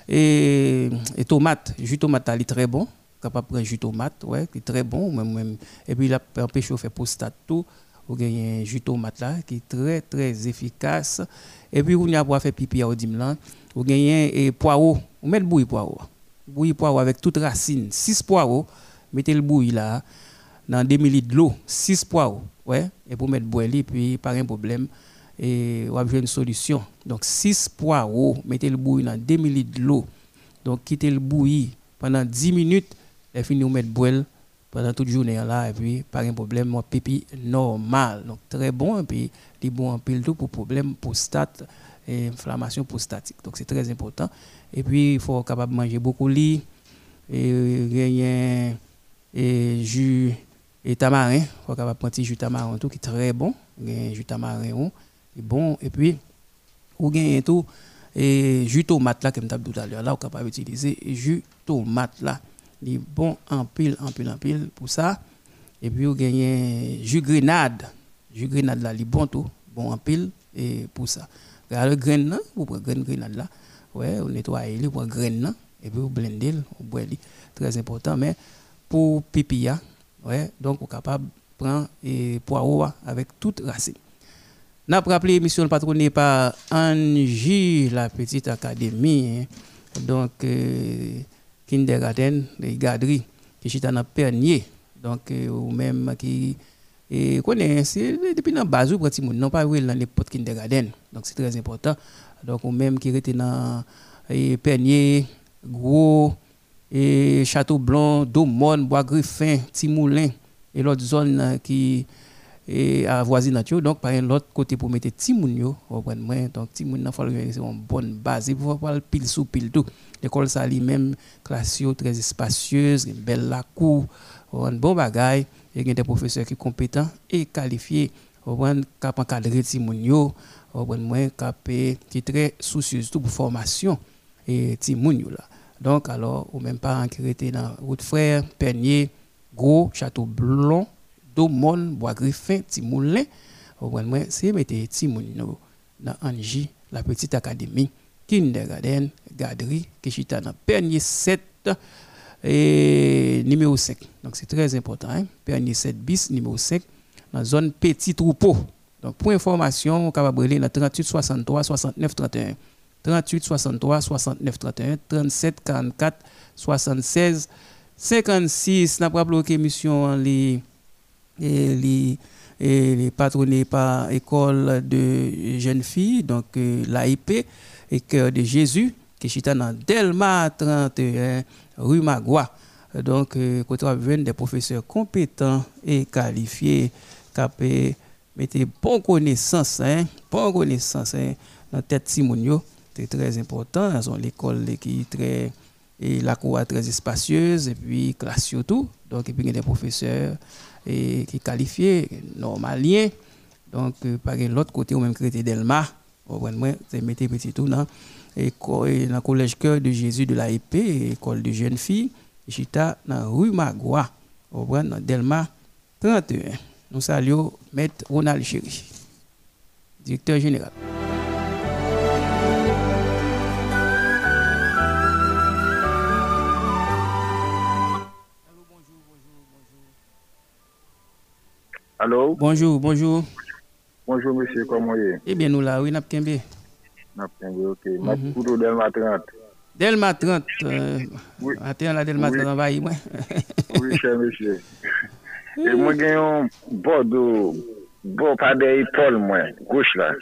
et tomate. Jus tomate, il est très bon. Capable de prendre jus tomate, oui, qui est très bon. Et puis, il a empêché de faire prostate tout. Vous avez un jus de tomate là qui est très très efficace. Et puis vous avez fait pipi à Odimlan. Vous avez un poireau. Vous mettez le bouilli poireau avec toute racine. 6 poireaux. Mettez le bouilli là dans 2 ml d'eau. 6 poireaux. Ouais. Et pour mettre bouilli, puis pas un problème. Et vous avez une solution. Donc 6 poireaux. Mettez le bouilli dans 2 ml d'eau. Donc quittez le bouilli pendant 10 minutes. Et puis vous mettez bouilli pendant toute journée là, et puis pas un problème, mon pipi normal, donc très bon, et puis les bons en pile tout pour problème prostate et inflammation prostatique, donc c'est très important. Et puis il faut capable manger beaucoup lit et rien et jus et tamarin, faut capable prendre jus tamarin tout qui est très bon, jus tamarin est bon, et puis ou gagne tout et jus tomate là comme t'a dit tout à l'heure là, on capable utiliser jus tomate là. Les bons en pile pour ça. Et puis, vous gagnez jus grenade là, les bons tout, bon en pile et pour ça. Regardez le grain là, vous prenez grain grenade là, ouais, vous nettoyez, vous prenez grain là, et puis vous blendez, vous boilez, très important. Mais pour pipi, ouais, donc vous êtes capable de prendre et poireau avec toute racine. N'a pas rappelé l'émission patronnée par Anji, la petite académie, donc. Kindergarten, les garderies, qui sont dans Pernier, donc ou même qui connaissent, depuis la base, ou pratiquement, non pas dans les potes kindergarten, donc c'est très important. Donc ou même qui étaient dans Pernier, Gros, et Château Blanc, Domon, Bois Griffin, Timoulin, et l'autre zone qui et à voisine donc par un autre côté pour mettre Timoulin au point moins donc Timoulin faut le c'est une bonne base et pour pas pile sous pile tout l'école ça lui-même classe très spacieuse belle la cour un bon bagage et des professeurs qui compétents et qualifiés au point cap encadrer Timoulin au point moins cap qui très soucieux tout pour formation et Timoulin là donc alors ou même pas enquêter dans Route Frère Pernier Gros Château Blanc Domon, Bois Griffin, Timoulin, c'est mettre Timoulin dans Anji, la petite académie, kindergarten, garderie, Kishita dans Pernier 7 et numéro 5. Donc c'est très important, hein? Pernier 7 bis, numéro 5, dans zone Petit Troupeau. Donc pour information, on peut brûler dans 38 63 69 31, 38 63 69 31, 37 44 76 56. N'a pas bloqué mission en ligne. Et les patronnés par l'école de jeunes filles, donc l'AIP, et Cœur de Jésus, qui est dans Delma 31, rue Magua. Donc, côté des professeurs compétents et qualifiés, qui mettez bonne connaissance hein, dans tête Timounio. C'est très important. L'école qui est très. Et la cour est très spacieuse, et puis classe surtout. Donc, et puis il y a des professeurs et, qui qualifiés, normaliens. Donc, par l'autre côté, on même créé Delma. Au moins, c'est mettre petit tout dans le collège Cœur de Jésus de l'AEP, école de jeunes filles, Chita, dans Rue Magua, au moins, dans Delma 31. Nous saluons M. Ronald Chéri, directeur général. Allô? Bonjour. Bonjour, monsieur, comment est-ce? Eh bien, nous là, oui, Napkembe, ok. Matoudo Delma 30. Delma 30? Oui. Attends, la Delma 30 envahie, moi. Oui, cher monsieur. Et moi, j'ai un bord par des épaules, moi, gauche là.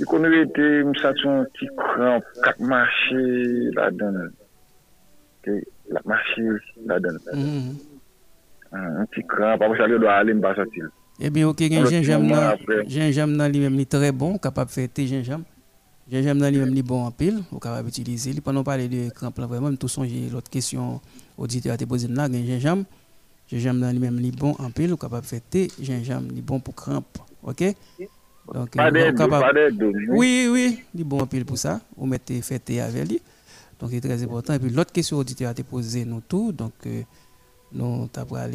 Et qu'on a été, je me sens un petit cramp, quatre marchés là-dedans. La marché là-dedans. Un petit cran, parce que ça doit aller, me sortir. Eh bien, ok, gingembre dans lui-même, est très bon, capable de faire thé gingembre. Gingembre dans lui-même, est bon en pile, on capable d'utiliser. Pendant parler de cran, vraiment, tout songer l'autre question auditeur à te poser là, gingembre. Gingembre dans lui-même, est bon en pile, on capable de faire thé gingembre, est bon pour cramp. OK? Donc, oui, il est bon en pile pour ça. On mettez fait thé avec lui. Donc, c'est très important. Et puis, l'autre question auditeur à te poser, nous tout. Donc, nous avons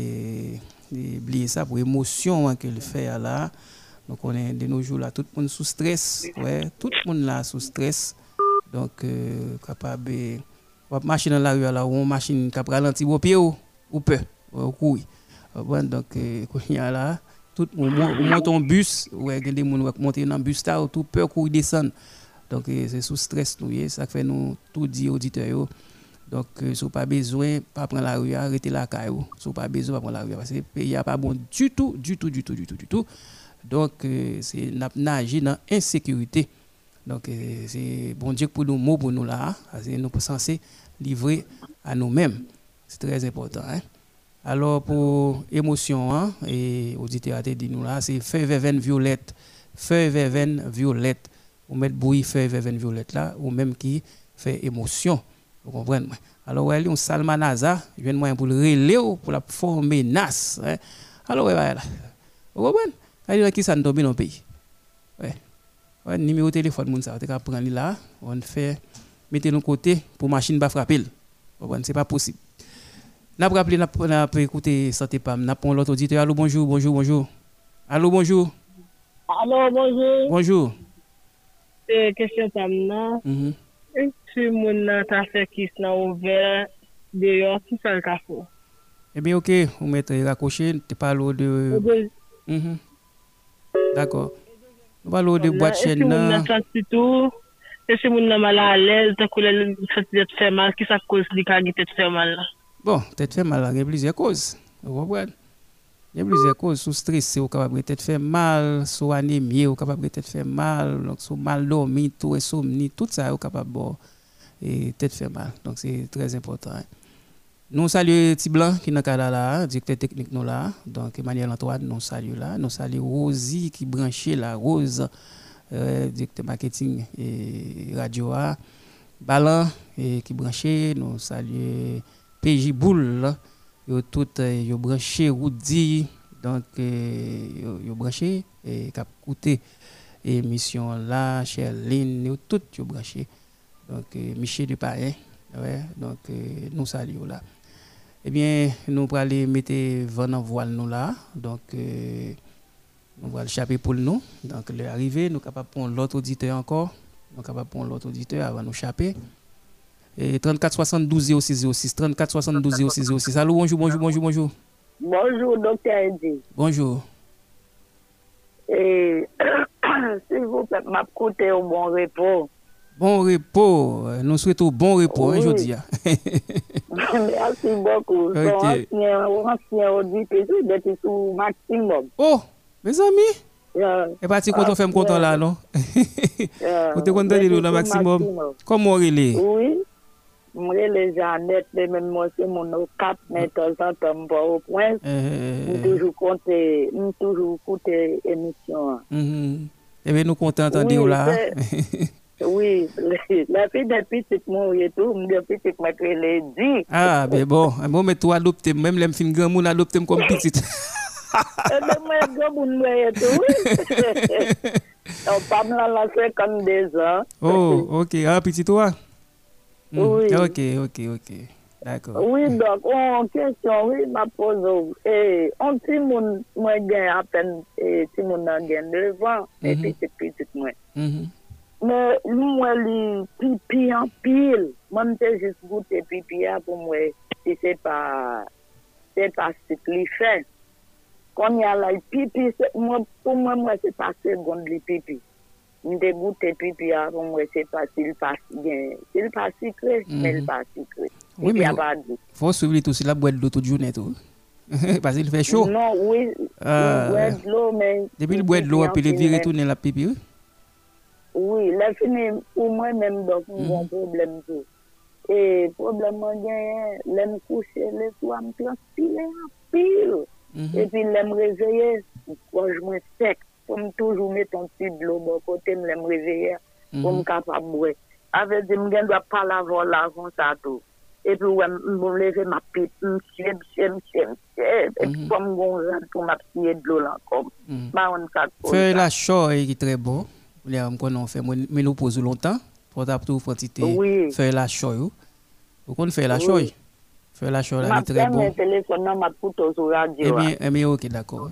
oublié ça pour l'émotion hein, que le fait là. Donc, on est de nos jours là, tout le monde sous stress. Ouais, tout le monde là sous stress. Donc, capable de marcher dans la rue là, ou on marche qui ralentit au pied ou peu, ou couille. Donc, là, tout le monde monte en bus, ou des gens qui montent dans le bus, tout peu, couille, descend. Donc, c'est sous stress, nous, ça fait nous tout dire auditeurs. Donc, si vous n'avez pas besoin, pas prendre la rue, arrêtez la caillou. Si vous n'avez pas besoin, pas prendre la rue, parce que le pays n'est pas bon du tout. Donc, c'est nager dans l'insécurité. Donc, c'est bon Dieu pour nous, mot pour nous là. Parce que nous sommes censés livrer à nous-mêmes. C'est très important. Hein? Alors, pour émotion, hein, et auditeurs à dit nous là, c'est feuille verveine violette. Feuille verveine violette. Ou mettre bouillie feuille verveine violette là, ou même qui fait émotion. Vous comprenez? Alors, ouais, on salmanaza, je viens de moi pour le relais, pour la former NAS. Hein? Alors, ouais, là. Vous comprenez? Allez, qui ça ne domine dans le pays? Ouais. Ouais, numéro de téléphone, moun sa, on prend là, on fait, mettez nos côté pour machine pas frapper. Vous comprenez? C'est pas possible. N'a pas rappelé, n'a pas écouté Santé Pam, n'a pas l'autre auditeur. Allô, bonjour. Allô, bonjour. C'est question Pam, non? Si mon a fait qui n'a ouvert dehors, qui fait le Kafou. Eh bien, ok, vous mettez raccroché, tu parles de. D'accord. Nous parlons de boîte chaîne. Si mon a mal à l'aise, tu as fait mal, qui ça cause de faire mal? Bon, tu as fait mal, il y a plusieurs causes. Vous comprenez? Il y a plusieurs causes. Sous stress, c'est capable de faire mal. Sous anémie, c'est capable de faire mal. Donc, sous mal dormi, tout insomnie, tout ça est capable de faire mal. Donc, c'est très important. Hein. Nous saluons Petit Blanc qui est dans là, directeur technique nous là, donc Emmanuel Antoine, nous saluons là. Nous saluons Rosie qui branchait la Rose, directeur marketing et radio A. Balan qui branchait, nous saluons PJ Boule, tout branché, Roudi, donc branché, et cap coûté émission là, Cherline, tout branché. Donc Michel Dupayen, ouais, donc nous saluons là. Eh bien, nous allons aller mettre vent en voile nous là, donc nous allons chaper pour nous. Donc l'arrivée, nous sommes capables de prendre l'autre auditeur encore. Nous sommes capables de prendre l'autre auditeur avant de nous chaper. Et 34 72 06 06, 34 72 06 06. Allô, bonjour, bonjour, bonjour, bonjour. Bonjour, docteur Andy. Bonjour. Et s'il vous plaît, m'écoutez au bon repos. Bon repos, nous souhaitons bon repos, oui. Aujourd'hui. Merci beaucoup. Okay. Ancien auditeur, j'étais sous maximum. Oh, mes amis. Et parti quand on fait content là, non? On te content de le maximum. Comment on relève? Oui, on relève Jeannette, même moi c'est mon cap, mais de temps en temps, pas au point. On toujours écouter l'émission. Et bien nous content d'entendre là. Oui, la fille de petite mon et tout, de petite m'a les dit. Ah, mais bon, moi mais toi adopté, même les filles grand monde adopté comme petite. Oh, ok, ah, petit toi. Oui. Ok. D'accord. Oui, donc, on question, oui, ma pose. Et on dit, moi, j'ai à peine, et si mon an gagne 9 ans, et petit, moi. Mais, moi, les pipi en pile, moi, j'ai juste goûté pipi pour moi, si c'est pas ce qu'il fait. Quand il y a la pipi, pour moi, c'est pas seconde le pipi. Je dégoûte le pipi, pour moi, c'est pas s'il passe bien. S'il passe sucré, mais il passe sucré. Oui, mais il faut suivre tout cela, boire de l'eau toute journée. Parce qu'il fait chaud. Non, oui, boire de l'eau, mais. Depuis le boire de l'eau, puis le virer tourner la pipi. Oui, la fin, pour moi-même, donc, mon problème. Et problème, l'aime coucher, le soir, me transpirer en pile. Et puis, l'aime réveiller, quand je me sec, comme toujours mettre un petit de l'eau de côté, l'aime réveiller, comme capable de boire. Avec des gens qui ne doivent pas l'avoir là, comme ça, tout. Et puis, je me lève ma pipe, et puis, comme je rentre pour ma petite de l'eau là, comme. Feuille la chaux est très bon. On fait ménopause longtemps, pour t'apporter feuille la chaux. Pourquoi on fait la chaux? Faire la chose est très bon. Eh bien, ok, d'accord.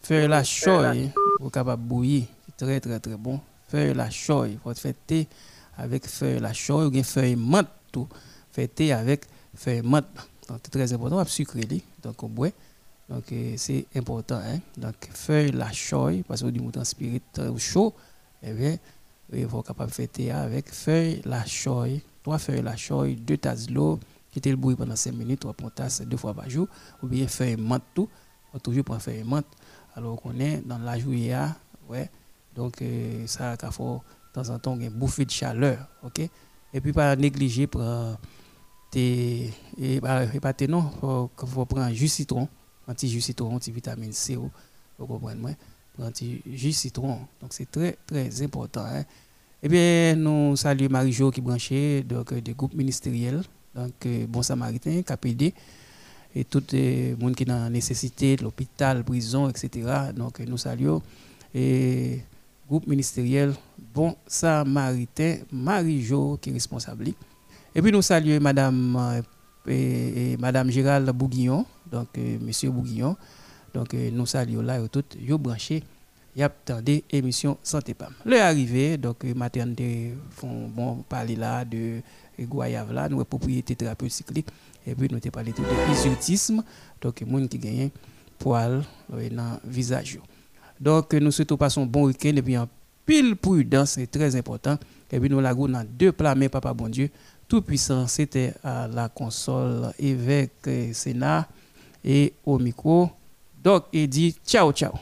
Faire la chose, vous capable bouillir, très très très bon. Faire la chose, vous faites thé avec feuille la chose, vous faites menthe tout, faites thé avec feuille menthe. Donc c'est très important, vous sucrez, donc on boit. Donc c'est important, hein. Donc feuille la chose, parce que du mouton spirit chaud, eh bien, vous capable faire thé avec feuille la chose, 3 feuilles la chose, 2 tasses d'eau. Quitter le bruit pendant 5 minutes, 3 tasses 2 fois par jour, ou bien faire une menthe tout, on toujours prend faire une menthe, alors qu'on est dans la journée, ouais, donc ça, il faut de temps en temps une bouffée de chaleur, ok, et puis pas négliger, prendre tes, et pas tes non, il faut prendre jus citron, anti-jus citron, anti-vitamine C, vous comprenez, anti-jus citron, donc c'est très très important, hein. Eh bien, nous saluons Marie-Jo qui branchait, donc des groupes ministériels. Donc, bon Samaritain, KPD, et tout le monde qui est dans nécessité, l'hôpital, prison, etc. Donc, nous saluons. Et groupe ministériel, bon Samaritain, Marie-Jo, qui est responsable. Et puis, nous saluons Madame, Madame Gérald Bourguignon, donc Monsieur Bourguignon. Donc, nous saluons là, et tout, yo branché, y a des émissions Santé Pam. Le arrivé, donc, maternité, font bon parler là de. Goyave là, nous propriété thérapeutique et puis nous te parlé tout de isultisme, donc monde qui gagne poil dans visage. Donc nous souhaitons passer un bon week-end et puis en pile prudence, c'est très important. Et puis nous la goût dans 2 plats mais papa bon Dieu tout puissant, c'était à la console évêque Sénat et au micro. Donc il dit ciao ciao.